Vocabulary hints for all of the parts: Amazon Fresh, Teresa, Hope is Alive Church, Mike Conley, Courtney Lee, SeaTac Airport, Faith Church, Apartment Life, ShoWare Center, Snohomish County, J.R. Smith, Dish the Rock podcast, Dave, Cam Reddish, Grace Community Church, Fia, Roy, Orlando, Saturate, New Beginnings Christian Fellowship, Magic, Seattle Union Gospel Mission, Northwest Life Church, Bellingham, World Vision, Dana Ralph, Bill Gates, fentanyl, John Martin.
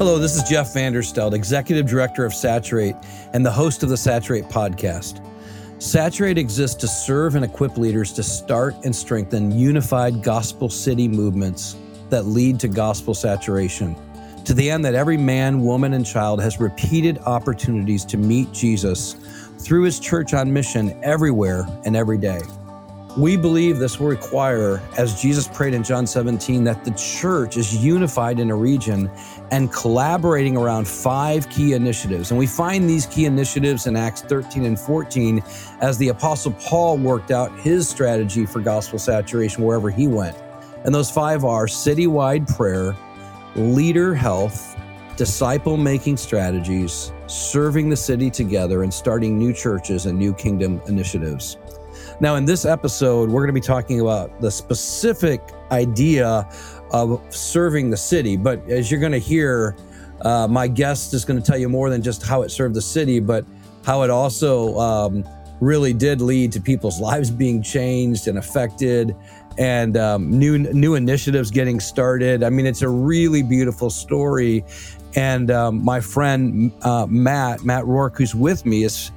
Hello, this is Jeff Vanderstelt, Executive Director of Saturate and the host of the Saturate podcast. Saturate exists to serve and equip leaders to start and strengthen unified gospel city movements that lead to gospel saturation, to the end that every man, woman, and child has repeated opportunities to meet Jesus through his church on mission everywhere and every day. We believe this will require, as Jesus prayed in John 17, that the church is unified in a region and collaborating around 5 key initiatives. And we find these key initiatives in Acts 13 and 14 as the Apostle Paul worked out his strategy for gospel saturation wherever he went. And those 5 are citywide prayer, leader health, disciple-making strategies, serving the city together, and starting new churches and new kingdom initiatives. Now, in this episode, we're going to be talking about the specific idea of serving the city. But as you're going to hear, my guest is going to tell you more than just how it served the city, but how it also really did lead to people's lives being changed and affected, and new initiatives getting started. I mean, it's a really beautiful story. And my friend, Matt Rourke, who's with me, is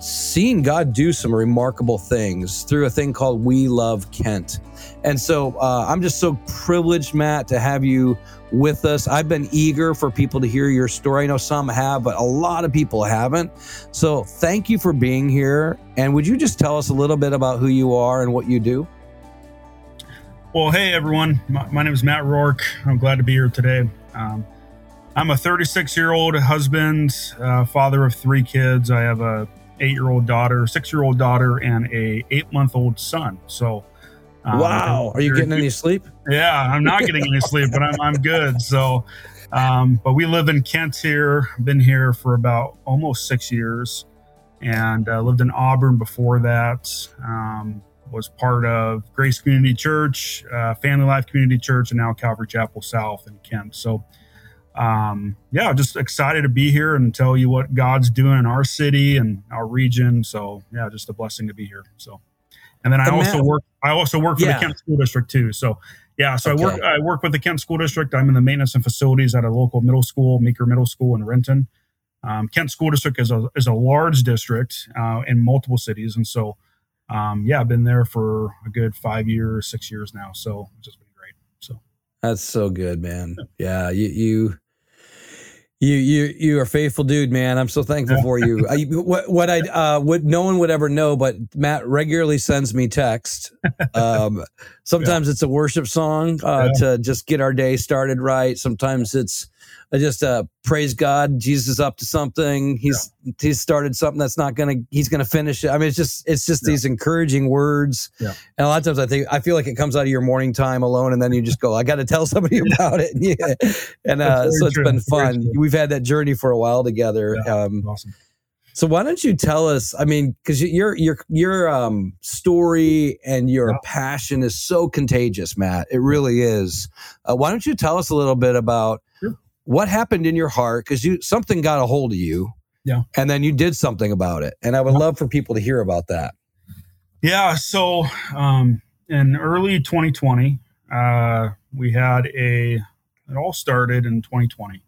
seeing God do some remarkable things through a thing called We Love Kent. And so I'm just so privileged, Matt, to have you with us. I've been eager for people to hear your story. I know some have, but a lot of people haven't. So thank you for being here. And would you just tell us a little bit about who you are and what you do? Well, hey, everyone. My name is Matt Rourke. I'm glad to be here today. I'm a 36-year-old husband, father of 3 kids. I have a 8-year-old daughter, 6-year-old daughter, and a 8-month-old son. So, wow, are you getting any sleep? Yeah, I'm not getting any sleep, but I'm good. So, but we live in Kent here. Been here for about almost 6 years, and lived in Auburn before that. Was part of Grace Community Church, Family Life Community Church, and now Calvary Chapel South in Kent. So. Just excited to be here and tell you what God's doing in our city and our region. So yeah, just a blessing to be here. So, and then I also work for the Kent School District too. So yeah, so okay. I work with the Kent School District. I'm in the maintenance and facilities at a local middle school, Meeker Middle School in Renton. Kent School District is a large district, in multiple cities. And so, I've been there for a good 6 years now. So it's just been great. So. That's so good, man. Yeah. You are a faithful dude, man. I'm so thankful for you. What no one would ever know, but Matt regularly sends me text. Sometimes it's a worship song to just get our day started right. Sometimes it's just praise God. Jesus is up to something. He's started something that's he's gonna finish it. I mean, it's just these encouraging words. Yeah. And a lot of times I feel like it comes out of your morning time alone, and then you just go, I got to tell somebody about it. Yeah. And so it's been fun. We've had that journey for a while together. Yeah, awesome. So why don't you tell us? I mean, because your story and your passion is so contagious, Matt. It really is. Why don't you tell us a little bit about? Sure. What happened in your heart? Because something got a hold of you, and then you did something about it. And I would love for people to hear about that. Yeah. So in early 2020, we had it all started in 2020,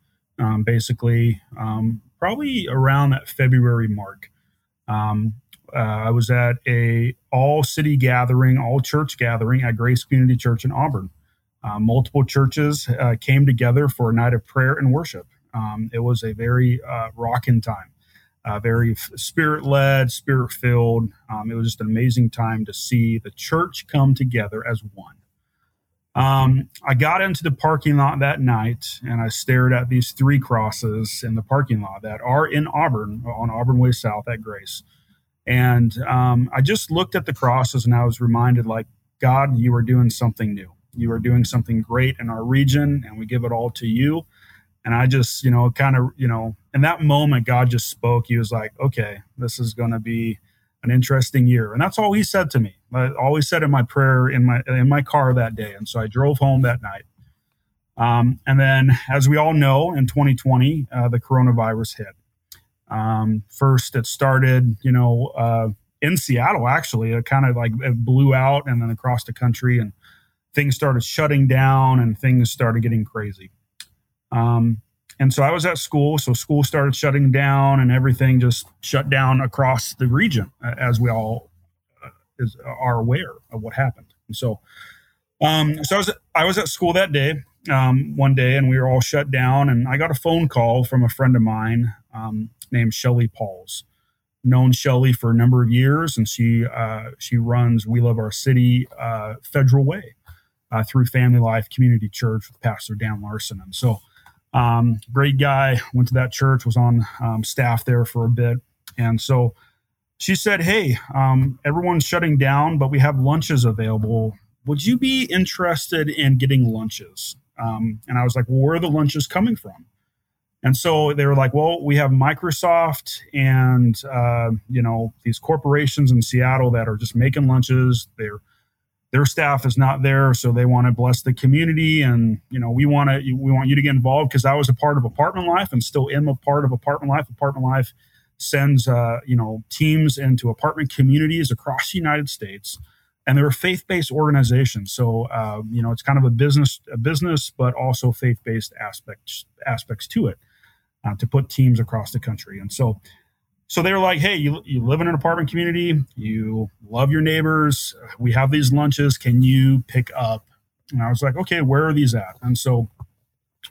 probably around that February mark. I was at a all church gathering at Grace Community Church in Auburn. Multiple churches came together for a night of prayer and worship. It was a very rocking time, very spirit-led, spirit-filled. It was just an amazing time to see the church come together as one. I got into the parking lot that night, and I stared at these 3 crosses in the parking lot that are in Auburn, on Auburn Way South at Grace. And I just looked at the crosses, and I was reminded, like, God, you are doing something new. You are doing something great in our region, and we give it all to you. And I just, in that moment, God just spoke. He was like, okay, this is going to be an interesting year. And that's all he said to me. I always said in my prayer in my car that day. And so I drove home that night. And then, as we all know, in 2020, the coronavirus hit. First, it started, in Seattle, actually. It kind of it blew out and then across the country, and things started shutting down and things started getting crazy. And so I was at school. So school started shutting down and everything just shut down across the region, as we all are aware of what happened. And so I was at school that day, one day, and we were all shut down. And I got a phone call from a friend of mine named Shelly Pauls. Known Shelly for a number of years, and she runs We Love Our City Federal Way through Family Life Community Church with Pastor Dan Larson. And so great guy, went to that church, was on staff there for a bit. And so she said, hey, everyone's shutting down, but we have lunches available. Would you be interested in getting lunches? And I was like, well, where are the lunches coming from? And so they were like, well, we have Microsoft and, these corporations in Seattle that are just making lunches. Their staff is not there. So they want to bless the community. And, we want you to get involved, because I was a part of Apartment Life and still am a part of Apartment Life. Apartment Life sends, teams into apartment communities across the United States. And they're a faith-based organization. So, it's kind of a business, but also faith-based aspects to it. To put teams across the country. And so they were like, hey, you live in an apartment community, you love your neighbors, we have these lunches, can you pick up? And I was like, okay, where are these at? And so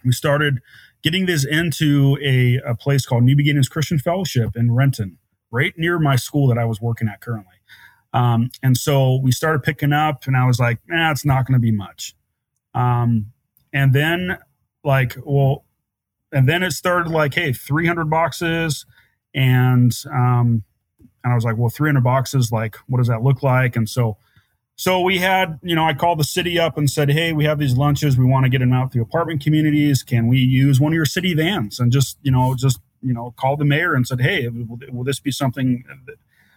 we started getting this into a place called New Beginnings Christian Fellowship in Renton, right near my school that I was working at currently. And so we started picking up, and I was like, it's not going to be much. And then it started like, hey, 300 boxes. And I was like, well, 300 boxes, like, what does that look like? And so we had, I called the city up and said, hey, we have these lunches. We want to get them out to apartment communities. Can we use one of your city vans? And just called the mayor and said, hey, will this be something?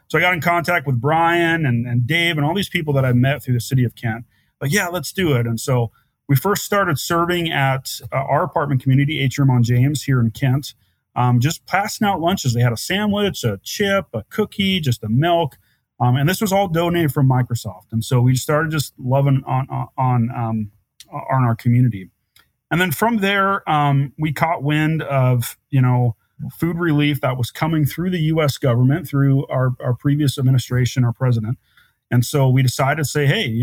So I got in contact with Brian and Dave and all these people that I met through the city of Kent. But yeah, let's do it. And so we first started serving at our apartment community, Atrium on James, here in Kent, just passing out lunches. They had a sandwich, a chip, a cookie, just a milk. And this was all donated from Microsoft. And so we started just loving on our community. And then from there, we caught wind of, food relief that was coming through the U.S. government, through our previous administration, our president. And so we decided to say, hey,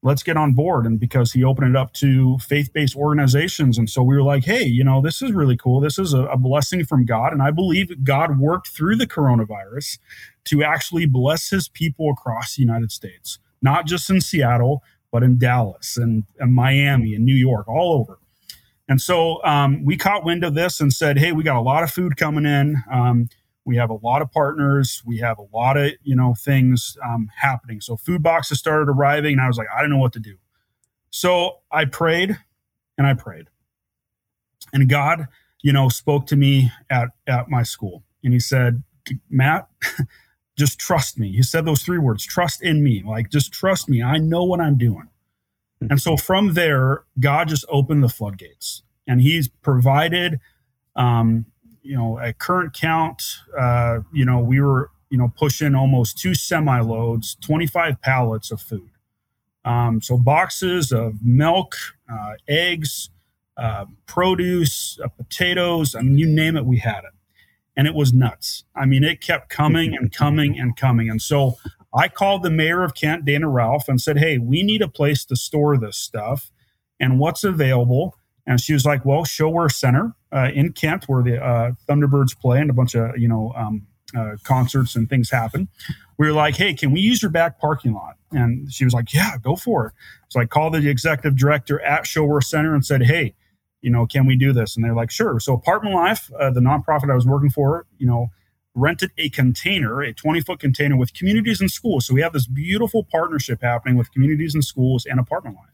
let's get on board. And because he opened it up to faith-based organizations. And so we were like, hey, this is really cool. This is a blessing from God. And I believe God worked through the coronavirus to actually bless his people across the United States, not just in Seattle, but in Dallas and Miami and New York, all over. And so we caught wind of this and said, hey, we got a lot of food coming in. We have a lot of partners. We have a lot of, things happening. So food boxes started arriving, and I was like, I don't know what to do. So I prayed and I prayed. And God, spoke to me at my school. And he said, Matt, just trust me. He said those three words, trust in me. Like, just trust me. I know what I'm doing. Mm-hmm. And so from there, God just opened the floodgates. And he's provided at current count, we were, pushing almost 2 semi-loads, 25 pallets of food. So boxes of milk, eggs, produce, potatoes, you name it, we had it. And it was nuts. It kept coming and coming and coming. And so I called the mayor of Kent, Dana Ralph, and said, hey, we need a place to store this stuff and what's available. And she was like, well, ShoWare Center in Kent, where the Thunderbirds play and a bunch of, concerts and things happen. We were like, hey, can we use your back parking lot? And she was like, yeah, go for it. So I called the executive director at ShoWare Center and said, hey, can we do this? And they're like, sure. So Apartment Life, the nonprofit I was working for, rented a container, a 20-foot container with Communities and Schools. So we have this beautiful partnership happening with Communities and Schools and Apartment Life.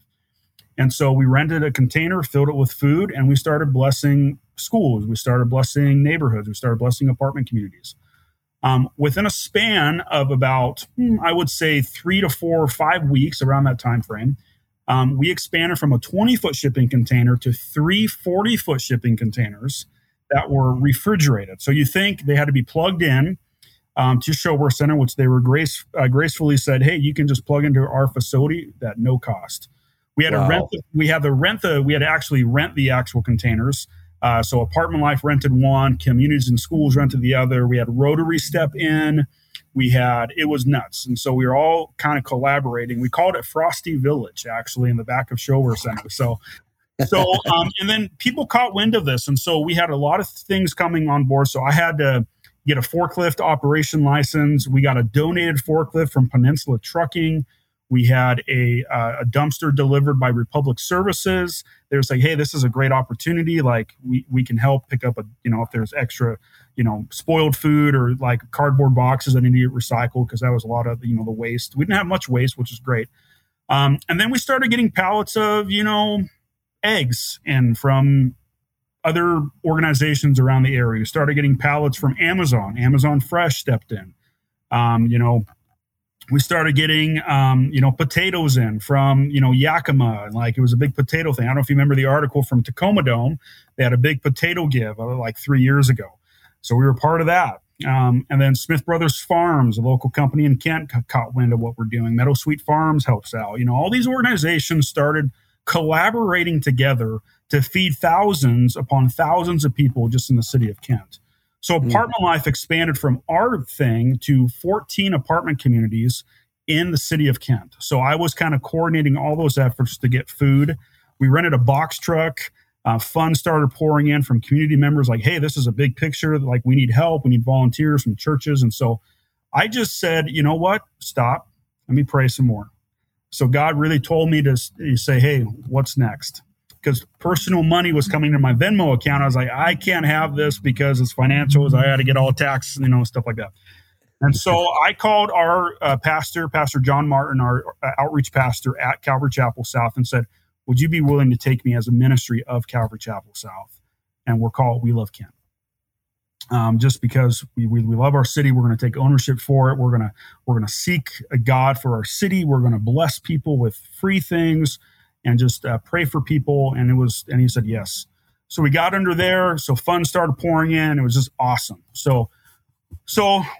And so we rented a container, filled it with food, and we started blessing schools. We started blessing neighborhoods. We started blessing apartment communities. Within a span of about, I would say, 3 to 4 or 5 weeks, around that time frame, we expanded from a 20-foot shipping container to 3 40-foot shipping containers that were refrigerated. So you think they had to be plugged in to ShoWare Center, which they were gracefully said, hey, you can just plug into our facility at no cost. We had to rent the actually rent the actual containers So Apartment Life rented one, Communities and Schools rented the other. We had Rotary step in. It was nuts. And so we were all kind of collaborating. We called it Frosty Village, actually, in the back of ShoWare Center. So, and then people caught wind of this. And so we had a lot of things coming on board. So I had to get a forklift operation license. We got a donated forklift from Peninsula Trucking. We had a dumpster delivered by Republic Services. They were like, hey, this is a great opportunity. Like we can help pick up, if there's extra, spoiled food or like cardboard boxes that need to get recycled, because that was a lot of, the waste. We didn't have much waste, which is great. And then we started getting pallets of, eggs and from other organizations around the area. We started getting pallets from Amazon. Amazon Fresh stepped in. We started getting, potatoes in from, Yakima. Like it was a big potato thing. I don't know if you remember the article from Tacoma Dome. They had a big potato give like 3 years ago. So we were part of that. And then Smith Brothers Farms, a local company in Kent, caught wind of what we're doing. Meadow Sweet Farms helps out. All these organizations started collaborating together to feed thousands upon thousands of people just in the city of Kent. So Apartment Life expanded from our thing to 14 apartment communities in the city of Kent. So I was kind of coordinating all those efforts to get food. We rented a box truck. Funds started pouring in from community members like, hey, this is a big picture. Like, we need help. We need volunteers from churches. And so I just said, you know what? Stop. Let me pray some more. So God really told me to say, hey, what's next? Because personal money was coming to my Venmo account. I was like, I can't have this because it's financials. I had to get all tax, stuff like that. And so I called our pastor, Pastor John Martin, our outreach pastor at Calvary Chapel South, and said, would you be willing to take me as a ministry of Calvary Chapel South? And we're called We Love Kent. Just because we love our city. We're going to take ownership for it. We're going to seek a God for our city. We're going to bless people with free things and just pray for people. And he said, yes. So we got under there. So funds started pouring in. It was just awesome. So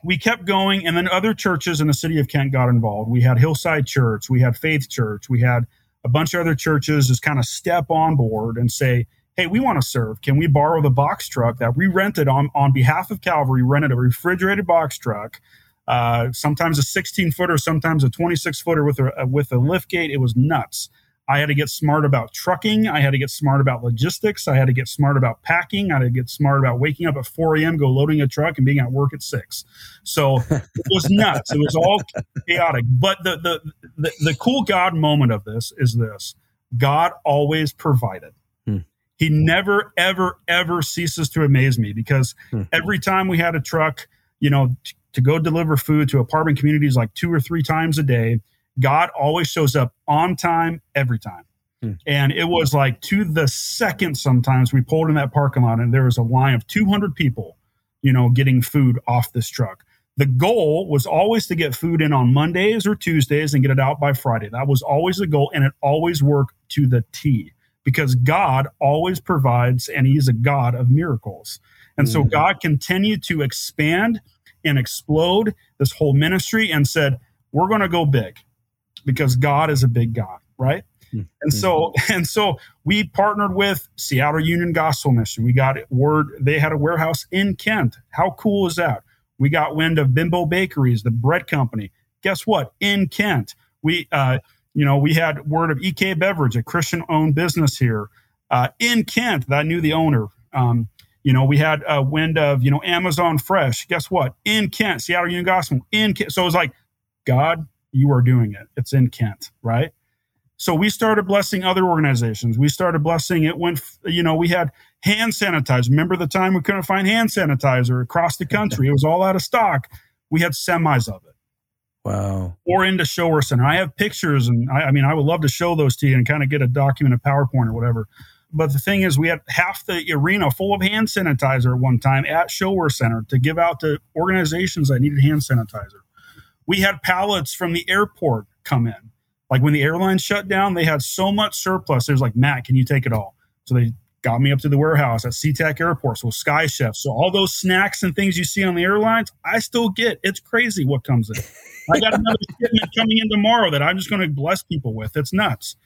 we kept going. And then other churches in the city of Kent got involved. We had Hillside Church. We had Faith Church. We had a bunch of other churches just kind of step on board and say, hey, we want to serve. Can we borrow the box truck that we rented on behalf of Calvary, rented a refrigerated box truck, sometimes a 16-footer, sometimes a 26-footer with a lift gate. It was nuts. I had to get smart about trucking. I had to get smart about logistics. I had to get smart about packing. I had to get smart about waking up at 4 a.m., go loading a truck and being at work at 6. So it was nuts. It was all chaotic. But the cool God moment of this is this. God always provided. He never, ever, ever ceases to amaze me, because every time we had a truck, to go deliver food to apartment communities like 2 or 3 times a day, God always shows up on time, every time. And it was like to the second sometimes we pulled in that parking lot and there was a line of 200 people, getting food off this truck. The goal was always to get food in on Mondays or Tuesdays and get it out by Friday. That was always the goal, and it always worked to the T, because God always provides and he's a God of miracles. And so God continued to expand and explode this whole ministry and said, we're going to go big. Because God is a big God, right? And so we partnered with Seattle Union Gospel Mission. We got word they had a warehouse in Kent. How cool is that? We got wind of Bimbo Bakeries, the bread company. Guess what? In Kent, we had word of EK Beverage, a Christian-owned business here in Kent that I knew the owner. We had a wind of Amazon Fresh. Guess what? In Kent, Seattle Union Gospel in Kent. So it was like, God, you are doing it. It's in Kent, right? So we started blessing other organizations. We started blessing. It went, we had hand sanitizer. Remember the time we couldn't find hand sanitizer across the country? It was all out of stock. We had semis of it. Wow. Or into ShoWare Center. I have pictures, and I would love to show those to you and kind of get a document, a PowerPoint or whatever. But the thing is, we had half the arena full of hand sanitizer at one time at ShoWare Center to give out to organizations that needed hand sanitizer. We had pallets from the airport come in. Like when the airline shut down, they had so much surplus. It was like, Matt, can you take it all? So they got me up to the warehouse at SeaTac Airport. So Sky Chef. So all those snacks and things you see on the airlines, I still get. It's crazy what comes in. I got another shipment coming in tomorrow that I'm just going to bless people with. It's nuts.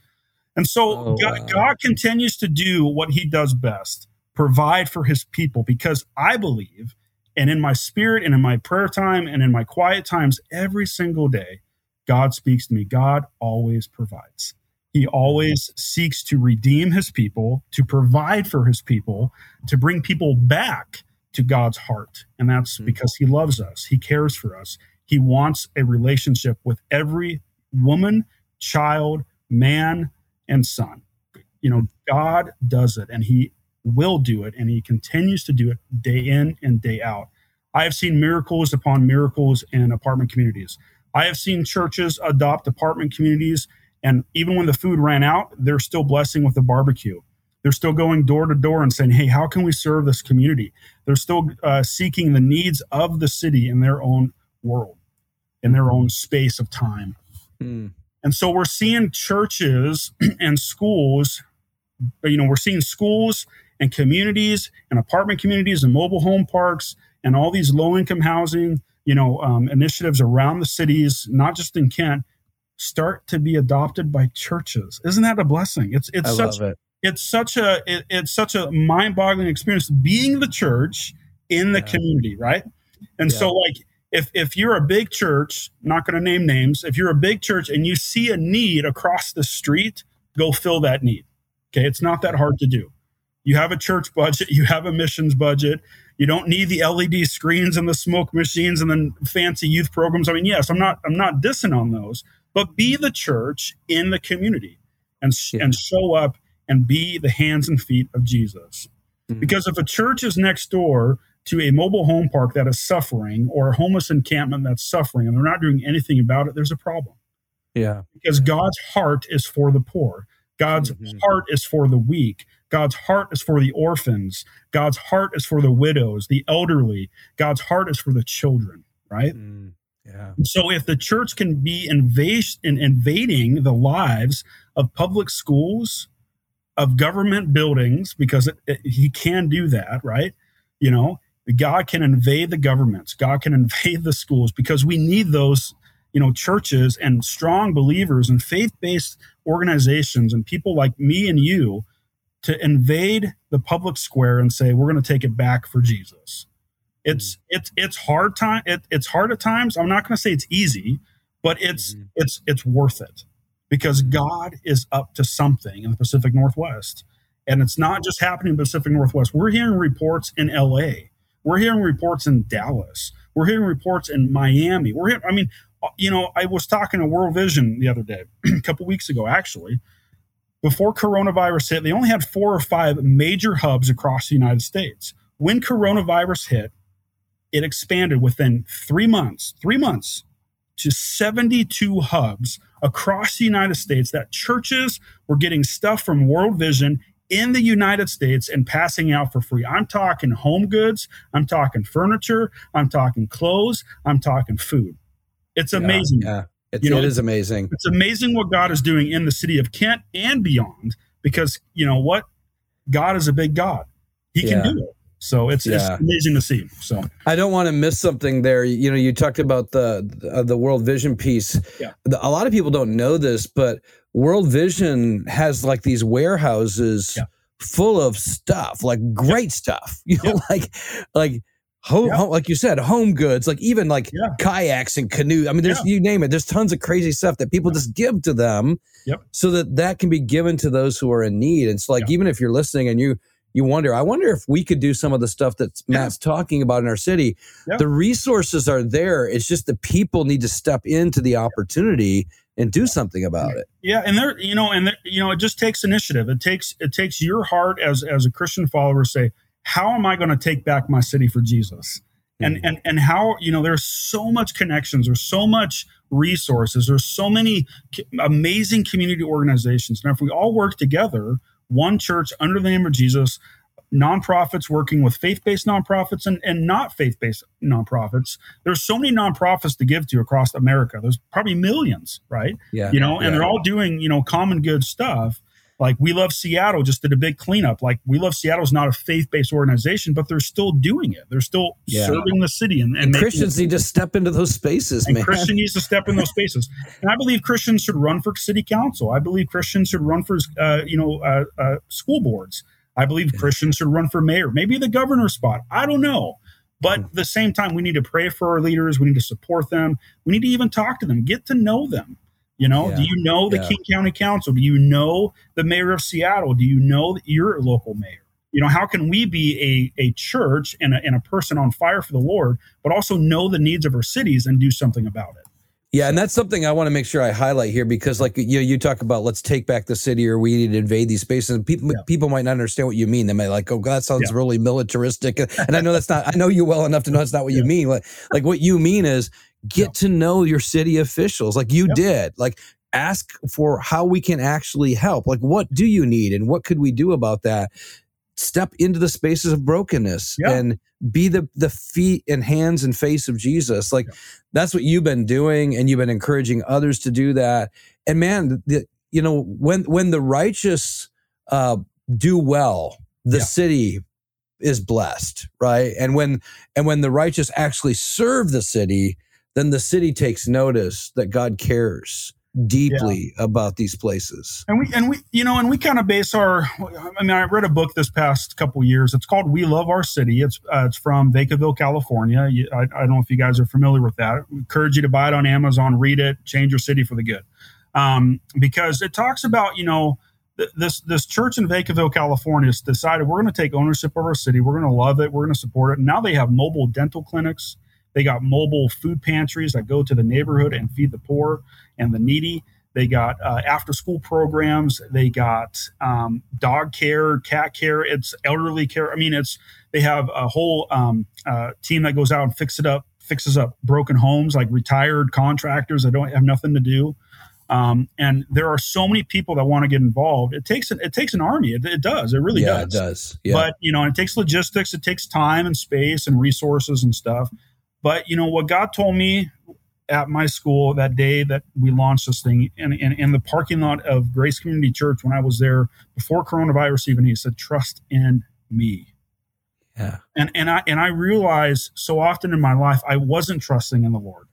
And so God continues to do what he does best. provide for his people, because I believe, and in my spirit and in my prayer time and in my quiet times, every single day, God speaks to me. God always provides. He always seeks to redeem his people, to provide for his people, to bring people back to God's heart. And that's because he loves us. He cares for us. He wants a relationship with every woman, child, man, and son. You know, God does it, and he will do it, and he continues to do it day in and day out. I have seen miracles upon miracles in apartment communities. I have seen churches adopt apartment communities, and even when the food ran out, they're still blessing with the barbecue. They're still going door to door and saying, hey, how can we serve this community? They're still seeking the needs of the city in their own world, in their own space of time. Mm. And so we're seeing churches and schools, you know, we're seeing schools and communities and apartment communities and mobile home parks and all these low-income housing, you know, initiatives around the cities, not just in Kent, start to be adopted by churches. Isn't that a blessing? It's such a mind-boggling experience being the church in the community, right? And so, like, if you're a big church, not going to name names, if you're a big church and you see a need across the street, go fill that need. Okay, it's not that hard to do. You have a church budget, you have a missions budget. You don't need the LED screens and the smoke machines and the fancy youth programs. I mean, yes, I'm not dissing on those, but be the church in the community and show up and be the hands and feet of Jesus. Mm-hmm. Because if a church is next door to a mobile home park that is suffering, or a homeless encampment that's suffering, and they're not doing anything about it, there's a problem. Yeah. Because God's heart is for the poor. God's heart is for the weak. God's heart is for the orphans. God's heart is for the widows, the elderly. God's heart is for the children, right? Mm. Yeah. So if the church can be invading the lives of public schools, of government buildings, because he can do that, right? You know, God can invade the governments. God can invade the schools, because we need those, you know, churches and strong believers and faith-based organizations and people like me and you to invade the public square and say, we're going to take it back for Jesus. It's hard at times. I'm not going to say it's easy, but it's worth it, because God is up to something in the Pacific Northwest. And it's not just happening in the Pacific Northwest. We're hearing reports in LA. We're hearing reports in Dallas. We're hearing reports in Miami. I was talking to World Vision the other day, a couple weeks ago, actually. Before coronavirus hit, they only had 4 or 5 major hubs across the United States. When coronavirus hit, it expanded within 3 months to 72 hubs across the United States, that churches were getting stuff from World Vision in the United States and passing out for free. I'm talking home goods. I'm talking furniture. I'm talking clothes. I'm talking food. It's amazing. Yeah, it is amazing. It's amazing what God is doing in the city of Kent and beyond, because you know what? God is a big God. He can do it. So it's amazing to see. So I don't want to miss something there. You know, you talked about the World Vision piece. Yeah. A lot of people don't know this, but World Vision has like these warehouses full of stuff, like great stuff. You know, like you said, home goods, like even like kayaks and canoes. I mean, there's you name it. There's tons of crazy stuff that people just give to them, so that can be given to those who are in need. And so, like even if you're listening and you wonder, I wonder if we could do some of the stuff that Matt's talking about in our city. Yep. The resources are there. It's just the people need to step into the opportunity and do something about it. Yeah. And it just takes initiative. It takes your heart as a Christian follower to say, how am I going to take back my city for Jesus? Mm-hmm. And how, you know, there's so much connections, there's so much resources, there's so many amazing community organizations. And if we all work together, one church under the name of Jesus, nonprofits working with faith-based nonprofits and not faith-based nonprofits. There's so many nonprofits to give to across America. There's probably millions, right? Yeah. You know, and they're all doing, you know, common good stuff. Like We Love Seattle just did a big cleanup. Like We Love Seattle is not a faith-based organization, but they're still doing it. They're still serving the city. And Christians need to step into those spaces, man. Christian needs to step in those spaces. And I believe Christians should run for city council. I believe Christians should run for school boards. I believe Christians should run for mayor, maybe the governor's spot. I don't know. But at the same time, we need to pray for our leaders. We need to support them. We need to even talk to them, get to know them. You know, do you know the King County Council? Do you know the mayor of Seattle? Do you know that you're a local mayor? You know, how can we be a church and a person on fire for the Lord, but also know the needs of our cities and do something about it? Yeah, and that's something I want to make sure I highlight here, because like you talk about, let's take back the city or we need to invade these spaces. And people might not understand what you mean. They might be like, oh, God, that sounds really militaristic. And I know that's not, I know you well enough to know that's not what you mean. Like what you mean is get to know your city officials like you did. Like ask for how we can actually help. Like what do you need and what could we do about that? Step into the spaces of brokenness and be the feet and hands and face of Jesus. Like that's what you've been doing, and you've been encouraging others to do that. And man, you know, when the righteous do well, the city is blessed, right? And when the righteous actually serve the city, then the city takes notice that God cares deeply about these places. And we kind of base our, I mean, I read a book this past couple years. It's called We Love Our City. It's from Vacaville, California. I don't know if you guys are familiar with that. I encourage you to buy it on Amazon, read it, change your city for the good. Because it talks about, you know, this church in Vacaville, California has decided we're going to take ownership of our city. We're going to love it. We're going to support it. And now they have mobile dental clinics. They got mobile food pantries that go to the neighborhood and feed the poor and the needy. They got after-school programs. They got dog care, cat care. It's elderly care. I mean, they have a whole team that goes out and fixes up broken homes, like retired contractors that don't have nothing to do. And there are so many people that want to get involved. It takes an army. It does. It really does. Yeah, it does. Yeah. But, you know, it takes logistics. It takes time and space and resources and stuff. But, you know, what God told me at my school that day that we launched this thing in the parking lot of Grace Community Church when I was there before coronavirus even, he said, trust in me. Yeah. And I realized so often in my life, I wasn't trusting in the Lord.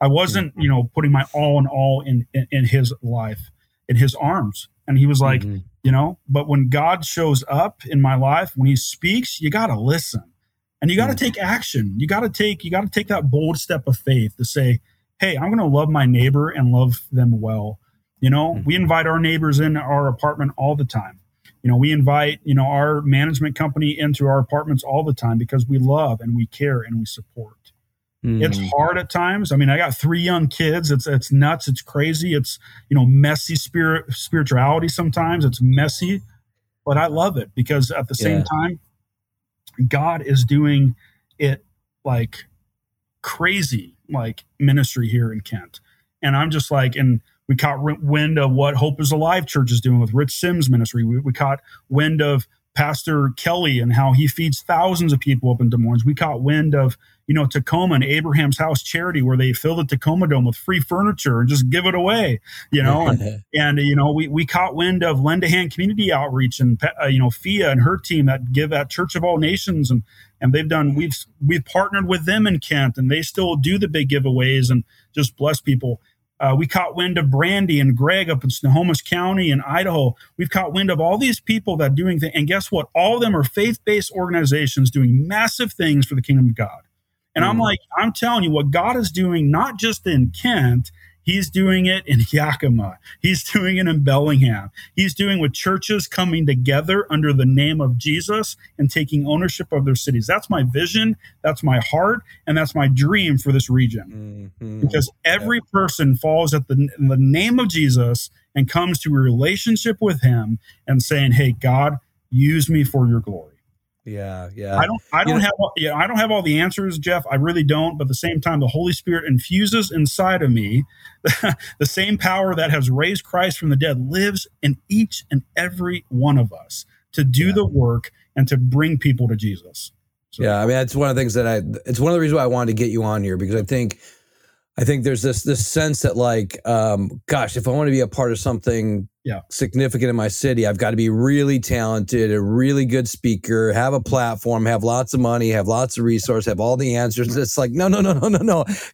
I wasn't, you know, putting my all in his life, in his arms. And he was like, you know, but when God shows up in my life, when he speaks, you got to listen. And you got to take action. You got to take that bold step of faith to say, hey, I'm going to love my neighbor and love them well. You know, we invite our neighbors in our apartment all the time. You know, we invite, you know, our management company into our apartments all the time because we love and we care and we support. It's hard at times. I mean, I got 3 young kids. It's nuts. It's crazy. It's, you know, messy spirituality sometimes. It's messy, but I love it because at the same time, God is doing it like crazy, like ministry here in Kent. And I'm just like, and we caught wind of what Hope is Alive Church is doing with Rich Sims ministry. We caught wind of Pastor Kelly and how he feeds thousands of people up in Des Moines. We caught wind of, you know, Tacoma and Abraham's House Charity, where they fill the Tacoma Dome with free furniture and just give it away, you know, and you know, we caught wind of Lend a Hand Community Outreach and, you know, Fia and her team that give at Church of All Nations. And they've done, we've partnered with them in Kent, and they still do the big giveaways and just bless people. We caught wind of Brandy and Greg up in Snohomish County in Idaho. We've caught wind of all these people that doing things. And guess what? All of them are faith-based organizations doing massive things for the kingdom of God. And I'm like, I'm telling you what God is doing, not just in Kent, he's doing it in Yakima. He's doing it in Bellingham. He's doing with churches coming together under the name of Jesus and taking ownership of their cities. That's my vision. That's my heart. And that's my dream for this region. Because every person falls at the name of Jesus and comes to a relationship with him and saying, hey, God, use me for your glory. Yeah. I don't have all the answers, Jeff. I really don't. But at the same time, the Holy Spirit infuses inside of me the same power that has raised Christ from the dead lives in each and every one of us to do the work and to bring people to Jesus. So. Yeah, I mean, that's one of the things it's one of the reasons why I wanted to get you on here, because I think there's this sense that like, gosh, if I want to be a part of something significant in my city, I've got to be really talented, a really good speaker, have a platform, have lots of money, have lots of resources, have all the answers. It's like, no.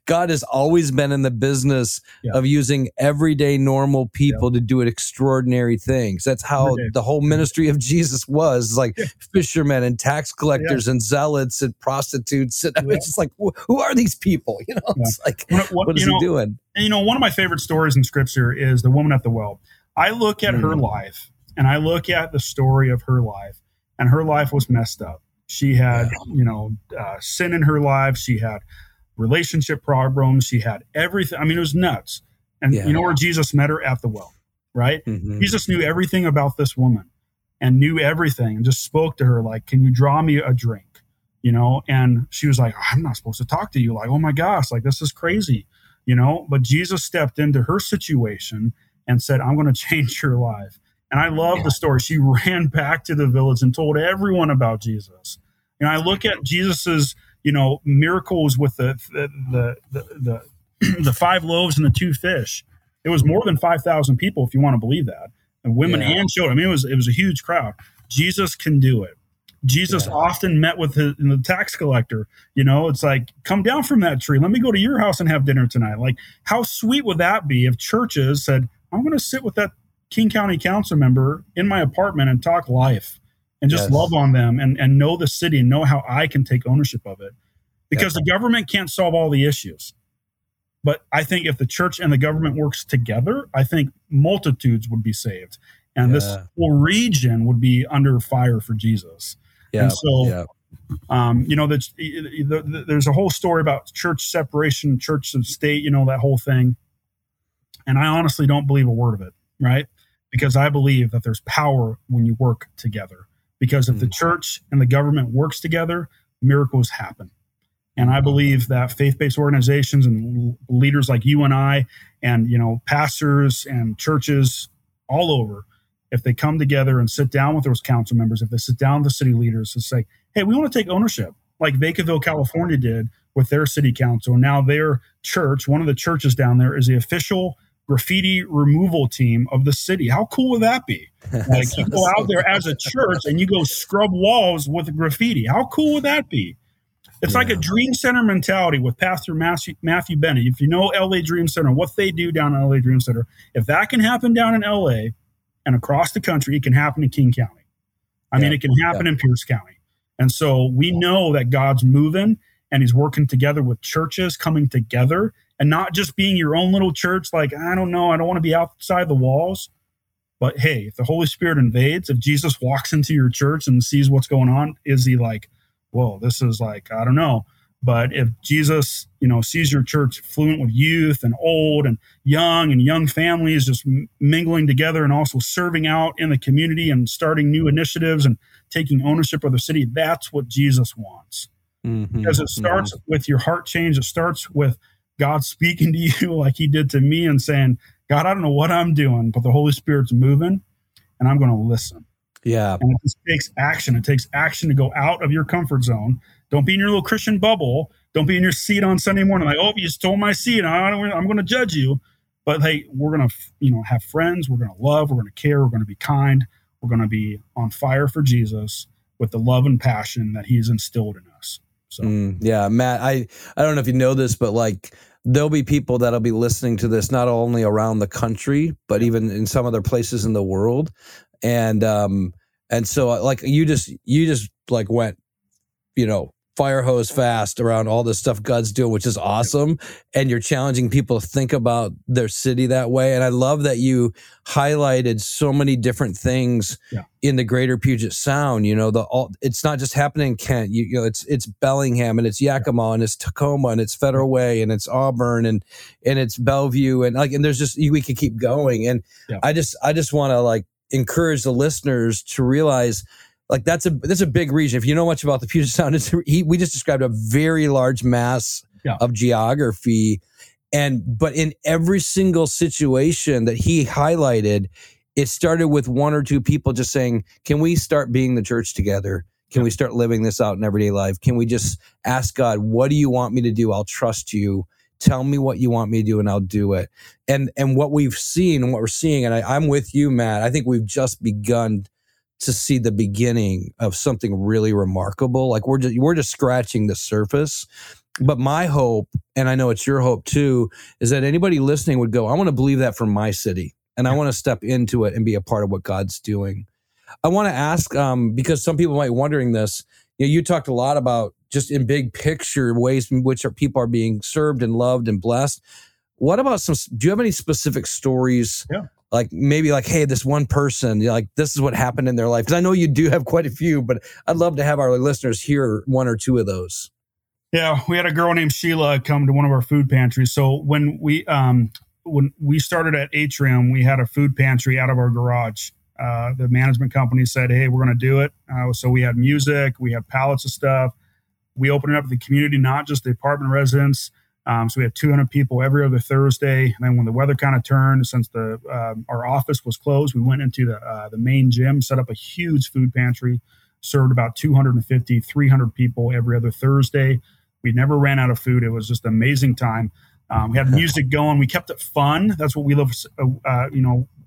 God has always been in the business of using everyday normal people to do extraordinary things. That's how the whole ministry of Jesus was. It's like fishermen and tax collectors and zealots and prostitutes. And it's just like, who are these people? You know, it's like, what is he doing? And you know, one of my favorite stories in scripture is the woman at the well. I look at her life and I look at the story of her life, and her life was messed up. She had, sin in her life. She had relationship problems. She had everything. I mean, it was nuts. And you know where Jesus met her? At the well, right? Mm-hmm. Jesus knew everything about this woman and knew everything and just spoke to her like, can you draw me a drink? You know, and she was like, oh, I'm not supposed to talk to you. Like, oh my gosh, like this is crazy, you know, but Jesus stepped into her situation and said, I'm going to change your life. And I love the story. She ran back to the village and told everyone about Jesus. And I look at Jesus's, you know, miracles with the 5 loaves and the 2 fish. It was more than 5,000 people, if you want to believe that, and women and children. I mean, it was a huge crowd. Jesus can do it. Jesus often met with the tax collector. You know, it's like, come down from that tree. Let me go to your house and have dinner tonight. Like, how sweet would that be if churches said, I'm going to sit with that King County council member in my apartment and talk life and just love on them and know the city and know how I can take ownership of it. Because the government can't solve all the issues. But I think if the church and the government works together, I think multitudes would be saved. And this whole region would be under fire for Jesus. Yeah. And so, you know, there's a whole story about church separation, church and state, you know, that whole thing. And I honestly don't believe a word of it, right? Because I believe that there's power when you work together. Because if the church and the government works together, miracles happen. And I believe that faith-based organizations and leaders like you and I and, you know, pastors and churches all over, if they come together and sit down with those council members, if they sit down with the city leaders and say, hey, we want to take ownership, like Vacaville, California did with their city council. Now their church, one of the churches down there, is the official graffiti removal team of the city. How cool would that be? Like, you go out there as a church and you go scrub walls with graffiti. How cool would that be? It's like a Dream Center mentality with Pastor Matthew Bennett. If you know LA Dream Center, what they do down in LA Dream Center, if that can happen down in LA and across the country, it can happen in King County. I mean, it can happen in Pierce County. And so we know that God's moving and he's working together with churches coming together and not just being your own little church. Like, I don't know, I don't want to be outside the walls. But hey, if the Holy Spirit invades, if Jesus walks into your church and sees what's going on, is he like, whoa, this is like, I don't know. But if Jesus, you know, sees your church fluent with youth and old and young families just mingling together and also serving out in the community and starting new initiatives and taking ownership of the city, that's what Jesus wants. Mm-hmm. Because it starts with your heart change. It starts with God speaking to you like he did to me and saying, God, I don't know what I'm doing, but the Holy Spirit's moving and I'm going to listen. Yeah. And it takes action. It takes action to go out of your comfort zone. Don't be in your little Christian bubble. Don't be in your seat on Sunday morning. Like, oh, you stole my seat. I'm going to judge you. But hey, we're going to, you know, have friends. We're going to love. We're going to care. We're going to be kind. We're going to be on fire for Jesus with the love and passion that he's instilled in us. So, yeah, Matt, I don't know if you know this, but like, there'll be people that'll be listening to this, not only around the country, but even in some other places in the world. And so like, you just like went, you know, fire hose fast around all this stuff God's doing, which is awesome. And you're challenging people to think about their city that way. And I love that you highlighted so many different things in the greater Puget Sound. You know, it's not just happening in Kent. You know, it's Bellingham and it's Yakima and it's Tacoma and it's Federal Way and it's Auburn and it's Bellevue and like, and there's just, we could keep going. And I just want to like encourage the listeners to realize, like, that's a big region. If you know much about the Puget Sound, we just described a very large mass of geography, but in every single situation that he highlighted, it started with one or two people just saying, "Can we start being the church together? Can we start living this out in everyday life? Can we just ask God, what do you want me to do? I'll trust you Tell me what you want me to do and I'll do it. And what we've seen and what we're seeing, and I'm with you, Matt, I think we've just begun to see the beginning of something really remarkable. Like we're just scratching the surface. But my hope, and I know it's your hope too, is that anybody listening would go, I want to believe that for my city. And I want to step into it and be a part of what God's doing. I want to ask, because some people might be wondering this, you talked a lot about just in big picture ways in which people are being served and loved and blessed. What about do you have any specific stories? Yeah. Like maybe like, hey, this one person, like this is what happened in their life. Because I know you do have quite a few, but I'd love to have our listeners hear one or two of those. Yeah, we had a girl named Sheila come to one of our food pantries. So when we started at Atrium, we had a food pantry out of our garage. The management company said, hey, we're going to do it. So we had music, we had pallets of stuff. We opened it up to the community, not just the apartment residents. So we had 200 people every other Thursday. And then when the weather kind of turned, since our office was closed, we went into the main gym, set up a huge food pantry, served about 250, 300 people every other Thursday. We never ran out of food. It was just an amazing time. We had music going. We kept it fun. That's what We Love.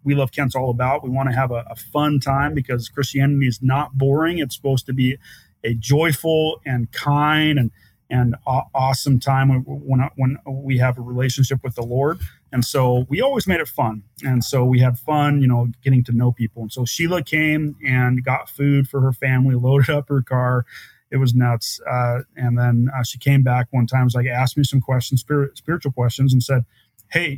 We Love Kent's all about. We want to have a fun time because Christianity is not boring. It's supposed to be a joyful and kind and awesome time when we have a relationship with the Lord. And so we always made it fun. And so we had fun, getting to know people. And so Sheila came and got food for her family, loaded up her car. It was nuts. And then she came back one time, was like, asked me some questions, spiritual questions, and said, hey,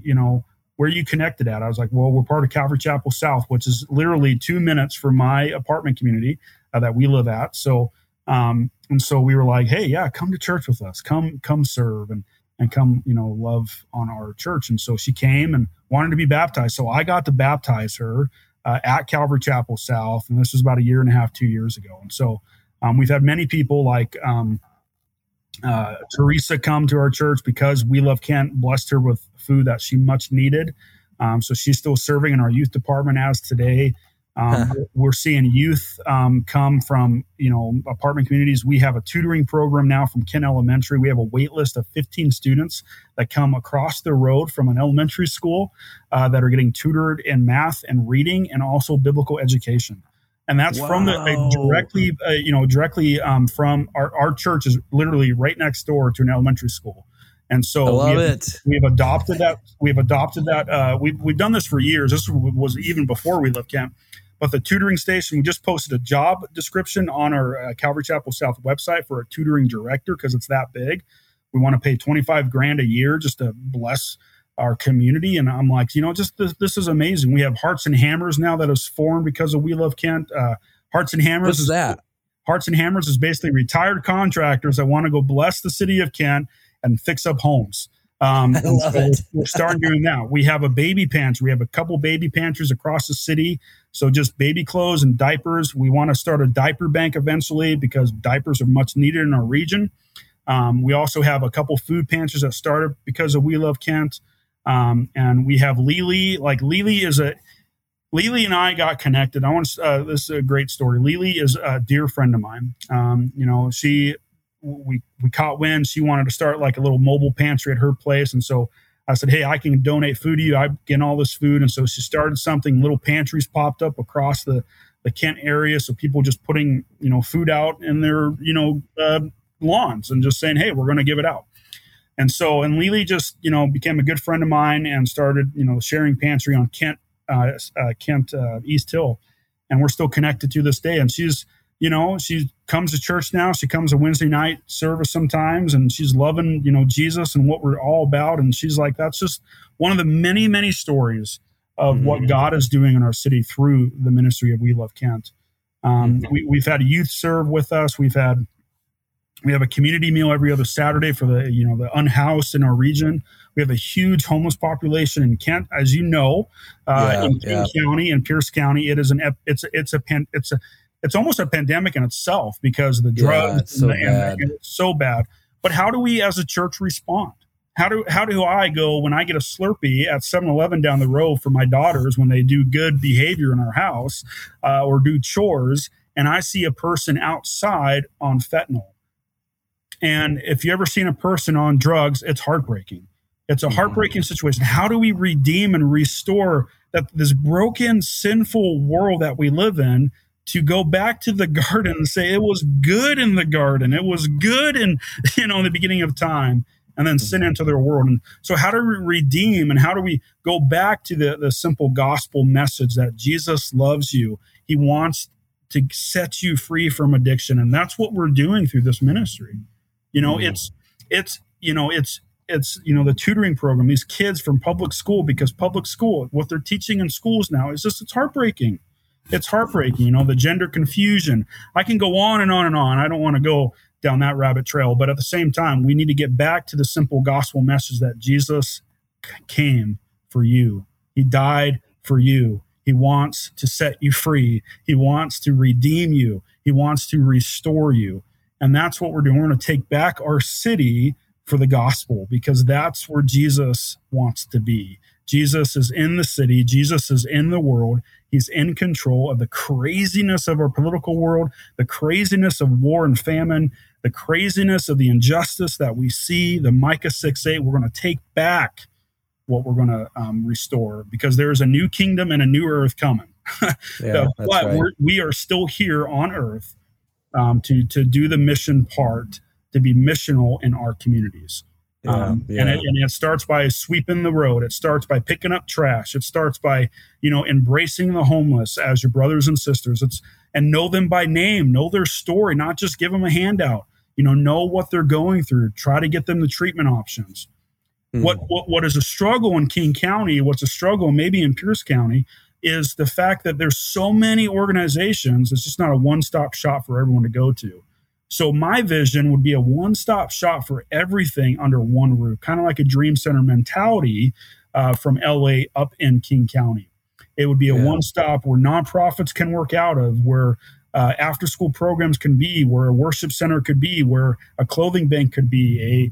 where are you connected at? I was like, well, we're part of Calvary Chapel South, which is literally 2 minutes from my apartment community that we live at. So, and so we were like, hey, yeah, come to church with us, come serve and come, love on our church. And so she came and wanted to be baptized. So I got to baptize her at Calvary Chapel South. And this was about a year and a half, 2 years ago. And so, we've had many people like Teresa come to our church because We Love Kent blessed her with food that she much needed. So she's still serving in our youth department as today. We're seeing youth come from, apartment communities. We have a tutoring program now from Kent Elementary. We have a wait list of 15 students that come across the road from an elementary school that are getting tutored in math and reading and also biblical education. And that's from directly from our church is literally right next door to an elementary school. And so we have adopted that. We've done this for years. This was even before We Love Kent, but the tutoring station, we just posted a job description on our Calvary Chapel South website for a tutoring director. Cause it's that big. We want to pay $25,000 a year just to bless our community. And I'm like, just this is amazing. We have Hearts and Hammers now that is formed because of We Love Kent. Hearts and Hammers is that. Hearts and Hammers is basically retired contractors that want to go bless the city of Kent and fix up homes. I love it. We're starting doing now. We have a baby pantry. We have a couple baby pantries across the city. So just baby clothes and diapers. We want to start a diaper bank eventually because diapers are much needed in our region. We also have a couple food pantries that started because of We Love Kent. And we have Lily. Like Lily and I got connected. This is a great story. Lily is a dear friend of mine. We caught wind. She wanted to start like a little mobile pantry at her place. And so I said, hey, I can donate food to you. I'm getting all this food. And so she started something. Little pantries popped up across the Kent area. So people just putting, food out in their, lawns and just saying, hey, we're going to give it out. And so, and Lily just, became a good friend of mine and started, sharing pantry on Kent East Hill. And we're still connected to this day. And she's, she comes to church now. She comes to Wednesday night service sometimes, and she's loving, Jesus and what we're all about. And she's like, that's just one of the many, many stories of what God is doing in our city through the ministry of We Love Kent. We've had youth serve with us. We have a community meal every other Saturday for the, the unhoused in our region. We have a huge homeless population in Kent, as you know, in King County and Pierce County. It is it's almost a pandemic in itself because of the drugs and it's so bad. But how do we as a church respond? How do I go when I get a Slurpee at 7-Eleven down the road for my daughters when they do good behavior in our house or do chores, and I see a person outside on fentanyl? And if you ever seen a person on drugs, it's heartbreaking. It's a heartbreaking situation. How do we redeem and restore that this broken, sinful world that we live in to go back to the garden and say, it was good in the garden. It was good in, you know, in the beginning of time, and then sin into their world. And so how do we redeem, and how do we go back to the simple gospel message that Jesus loves you? He wants to set you free from addiction. And that's what we're doing through this ministry. You know, it's the tutoring program, these kids from public school, because public school, what they're teaching in schools now is just, it's heartbreaking. It's heartbreaking, you know, the gender confusion. I can go on and on and on. I don't want to go down that rabbit trail. But at the same time, we need to get back to the simple gospel message that Jesus came for you. He died for you. He wants to set you free. He wants to redeem you. He wants to restore you. And that's what we're doing. We're going to take back our city for the gospel, because that's where Jesus wants to be. Jesus is in the city. Jesus is in the world. He's in control of the craziness of our political world, the craziness of war and famine, the craziness of the injustice that we see, the Micah 6:8. We're going to take back what we're going to restore, because there is a new kingdom and a new earth coming. But we are still here on earth to do the mission part, to be missional in our communities. And it starts by sweeping the road. It starts by picking up trash. It starts by, you know, embracing the homeless as your brothers and sisters. And know them by name, know their story, not just give them a handout, you know what they're going through. Try to get them the treatment options. What is a struggle in King County, what's a struggle maybe in Pierce County, is the fact that there's so many organizations. It's just not a one-stop shop for everyone to go to. So my vision would be a one-stop shop for everything under one roof, kind of like a Dream Center mentality from LA up in King County. It would be a one-stop where nonprofits can work out of, where after-school programs can be, where a worship center could be, where a clothing bank could be, a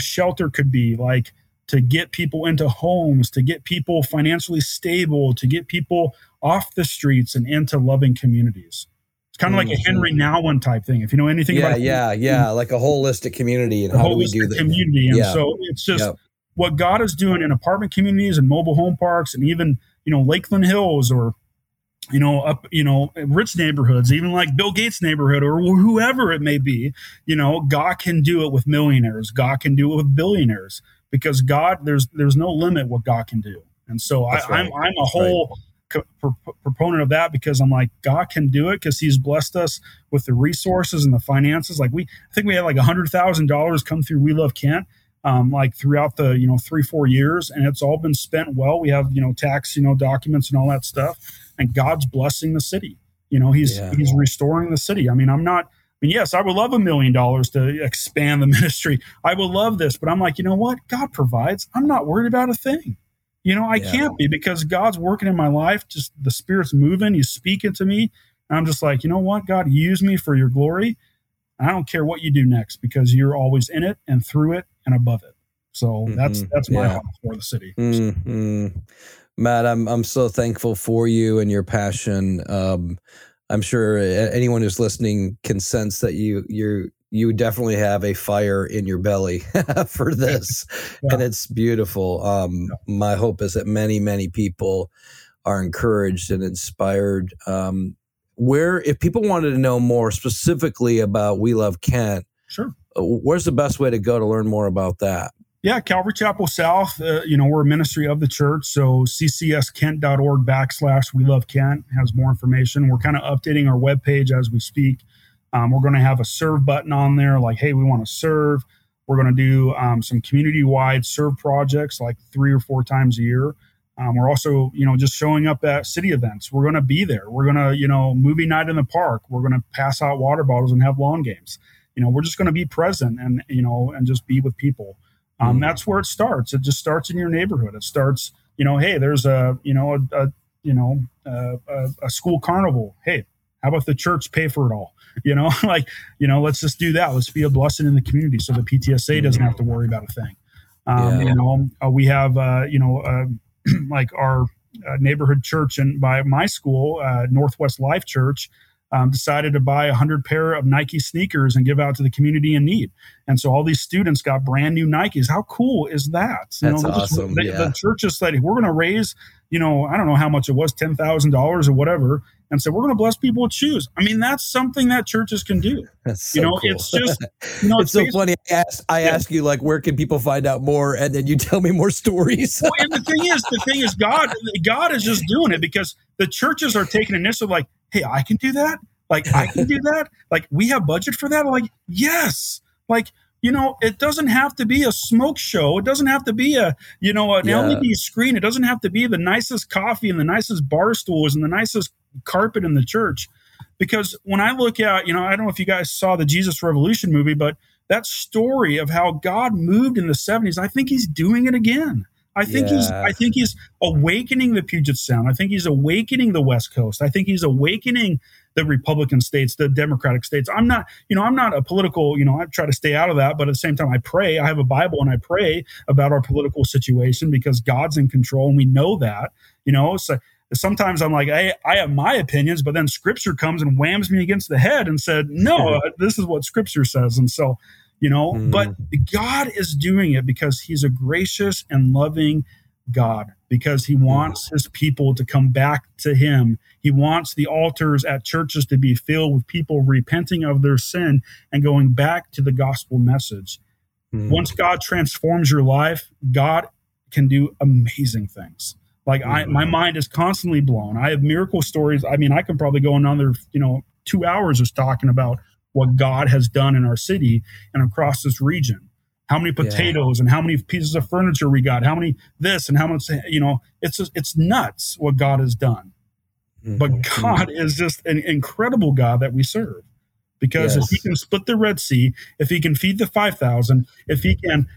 shelter could be, like to get people into homes, to get people financially stable, to get people off the streets and into loving communities. It's kind of like a Henry Nouwen type thing. If you know anything about it. Like a holistic community, and how do we do that? So it's just what God is doing in apartment communities and mobile home parks, and even, you know, Lakeland Hills, or, you know, up, you know, rich neighborhoods, even like Bill Gates' neighborhood, or whoever it may be. You know, God can do it with millionaires. God can do it with billionaires, because God, there's no limit what God can do. And so I'm a whole proponent of that, because I'm like, God can do it, because He's blessed us with the resources and the finances. Like I think we had like $100,000 come through We Love Kent, like throughout the 3-4 years, and it's all been spent well. We have tax documents and all that stuff, and God's blessing the city. He's restoring the city. I would love $1 million to expand the ministry. I would love this, but I'm like, you know what? God provides. I'm not worried about a thing. I can't be, because God's working in my life. Just the Spirit's moving. He's speaking to me. And I'm just like, you know what? God, use me for your glory. I don't care what you do next, because you're always in it and through it and above it. So that's my heart for the city. Matt, I'm so thankful for you and your passion. I'm sure anyone who's listening can sense that you definitely have a fire in your belly for this. And it's beautiful. My hope is that many, many people are encouraged and inspired. If people wanted to know more specifically about We Love Kent, where's the best way to go to learn more about that? Yeah, Calvary Chapel South, we're a ministry of the church. So cckskent.org/We Love Kent has more information. We're kind of updating our webpage as we speak. We're going to have a serve button on there, like, hey, we want to serve. We're going to do some community-wide serve projects like 3 or 4 times a year. We're also, just showing up at city events. We're going to be there. We're going to, movie night in the park. We're going to pass out water bottles and have lawn games. We're just going to be present and, and just be with people. That's where it starts. It just starts in your neighborhood. It starts, hey, there's a school carnival. Hey, how about the church pay for it all? Let's just do that. Let's be a blessing in the community, so the PTSA doesn't have to worry about a thing. We have, like our neighborhood church, and by my school, Northwest Life Church, decided to buy 100 pair of Nike sneakers and give out to the community in need. And so all these students got brand new Nikes. How cool is that? That's awesome. The church just said, we're going to raise, I don't know how much it was, $10,000 or whatever. And so we're going to bless people with shoes. I mean, that's something that churches can do. That's so cool. It's just, it's so funny. I ask you, where can people find out more? And then you tell me more stories. Well, and the thing is, God is just doing it because the churches are taking initiative. Hey, I can do that. I can do that. We have budget for that. Yes. It doesn't have to be a smoke show. It doesn't have to be an LED screen. It doesn't have to be the nicest coffee and the nicest bar stools and the nicest carpet in the church. Because when I look at, I don't know if you guys saw the Jesus Revolution movie, but that story of how God moved in the 70s, I think he's doing it again. I think he's awakening the Puget Sound. I think he's awakening the West Coast. I think he's awakening the Republican states, the Democratic states. I'm not a political, I try to stay out of that, but at the same time I pray. I have a Bible and I pray about our political situation because God's in control and we know that, so sometimes I'm like, hey, I have my opinions, but then scripture comes and whams me against the head and said, no, this is what scripture says. And so, but God is doing it because he's a gracious and loving God, because he wants his people to come back to him. He wants the altars at churches to be filled with people repenting of their sin and going back to the gospel message. Once God transforms your life, God can do amazing things. My mind is constantly blown. I have miracle stories. I mean, I can probably go another, 2 hours just talking about what God has done in our city and across this region. How many potatoes and how many pieces of furniture we got, how many this and how much, it's nuts what God has done. Mm-hmm. But God is just an incredible God that we serve. Because if he can split the Red Sea, if he can feed the 5,000, if he can,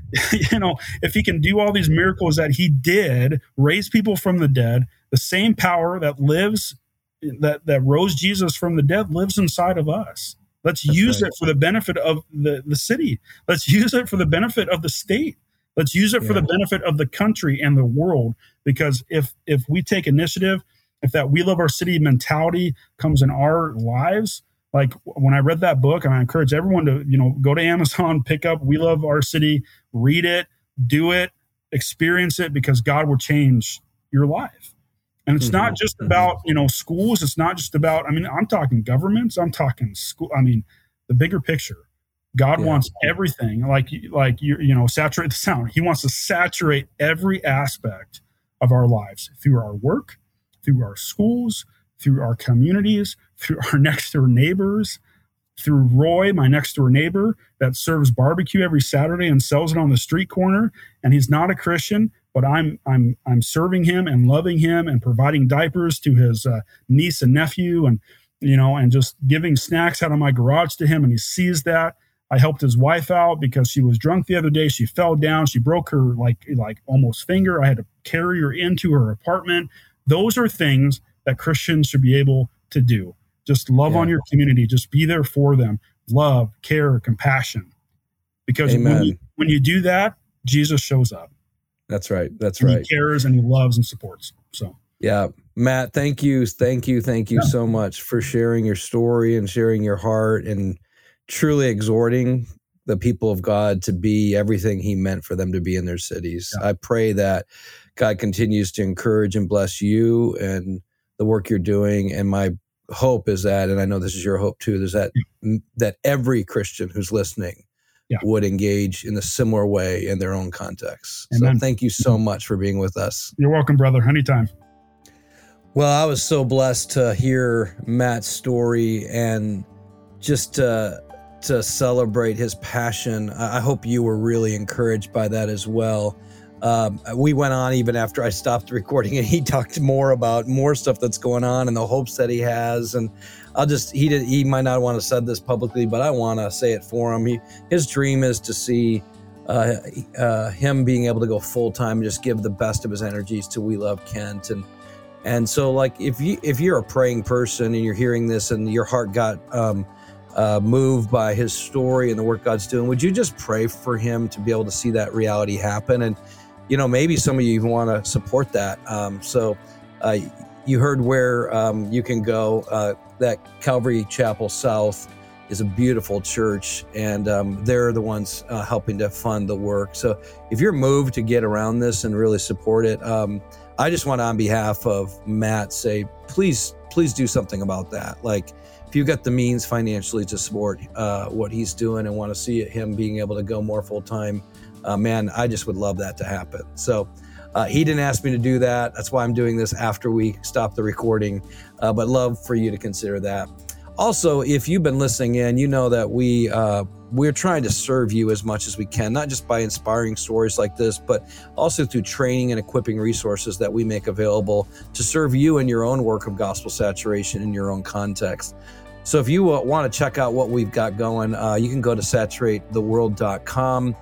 if he can do all these miracles that he did, raise people from the dead, the same power that lives, that rose Jesus from the dead lives inside of us. Let's use it for the benefit of the city. Let's use it for the benefit of the state. Let's use it for the benefit of the country and the world. Because if we take initiative, if that We Love Our City mentality comes in our lives, when I read that book, and I encourage everyone to, go to Amazon, pick up We Love Our City, read it, do it, experience it, because God will change your life. And it's not just about, schools. It's not just about, I'm talking governments. I'm talking school. The bigger picture. God wants everything. Saturate the sound. He wants to saturate every aspect of our lives through our work, through our schools, through our communities, through our next door neighbors, through Roy, my next door neighbor that serves barbecue every Saturday and sells it on the street corner. And he's not a Christian, but I'm serving him and loving him and providing diapers to his niece and nephew and, and just giving snacks out of my garage to him. And he sees that. I helped his wife out because she was drunk the other day. She fell down. She broke her like almost finger. I had to carry her into her apartment. Those are things that Christians should be able to do. Just love on your community. Just be there for them. Love, care, compassion. Because when you do that, Jesus shows up. That's right. He cares and he loves and supports. So Matt, thank you so much for sharing your story and sharing your heart and truly exhorting the people of God to be everything he meant for them to be in their cities. I pray that God continues to encourage and bless you and the work you're doing. And my hope is that, and I know this is your hope too, is that every Christian who's listening would engage in a similar way in their own context. Amen. So thank you so much for being with us. You're welcome, brother. Anytime. Well, I was so blessed to hear Matt's story and just to celebrate his passion. I hope you were really encouraged by that as well. We went on even after I stopped recording, and he talked more about more stuff that's going on and the hopes that he has. And he might not want to say this publicly, but I want to say it for him. His dream is to see him being able to go full time and just give the best of his energies to We Love Kent. And so, if you're a praying person and you're hearing this and your heart got moved by his story and the work God's doing, would you just pray for him to be able to see that reality happen? And maybe some of you even want to support that. So You heard where you can go. That Calvary Chapel South is a beautiful church, and they're the ones helping to fund the work. So if you're moved to get around this and really support it, I just want to, on behalf of Matt, say, please do something about that. Like, if you've got the means financially to support what he's doing and want to see him being able to go more full-time, man, I just would love that to happen. So he didn't ask me to do that. That's why I'm doing this after we stop the recording, but love for you to consider that. Also, if you've been listening in, you know that we're trying to serve you as much as we can, not just by inspiring stories like this, but also through training and equipping resources that we make available to serve you in your own work of gospel saturation in your own context. So if you want to check out what we've got going, you can go to saturatetheworld.com.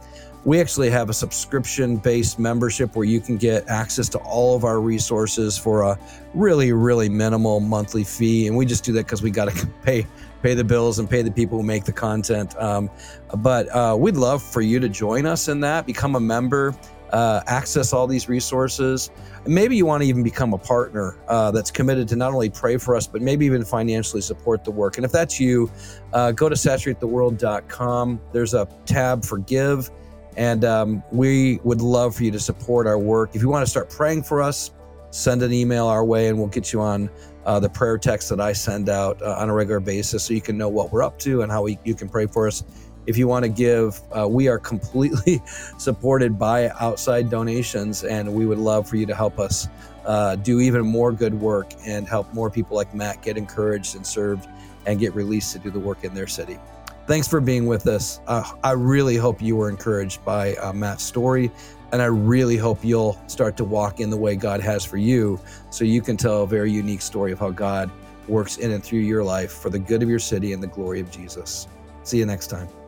We actually have a subscription-based membership where you can get access to all of our resources for a really, really minimal monthly fee. And we just do that because we got to pay the bills and pay the people who make the content. But we'd love for you to join us in that, become a member, access all these resources. And maybe you want to even become a partner that's committed to not only pray for us, but maybe even financially support the work. And if that's you, go to saturatetheworld.com. There's a tab for give. And we would love for you to support our work. If you want to start praying for us, send an email our way and we'll get you on the prayer text that I send out on a regular basis, so you can know what we're up to and how you can pray for us. If you want to give, we are completely supported by outside donations, and we would love for you to help us do even more good work and help more people like Matt get encouraged and served and get released to do the work in their city. Thanks for being with us. I really hope you were encouraged by Matt's story, and I really hope you'll start to walk in the way God has for you, so you can tell a very unique story of how God works in and through your life for the good of your city and the glory of Jesus. See you next time.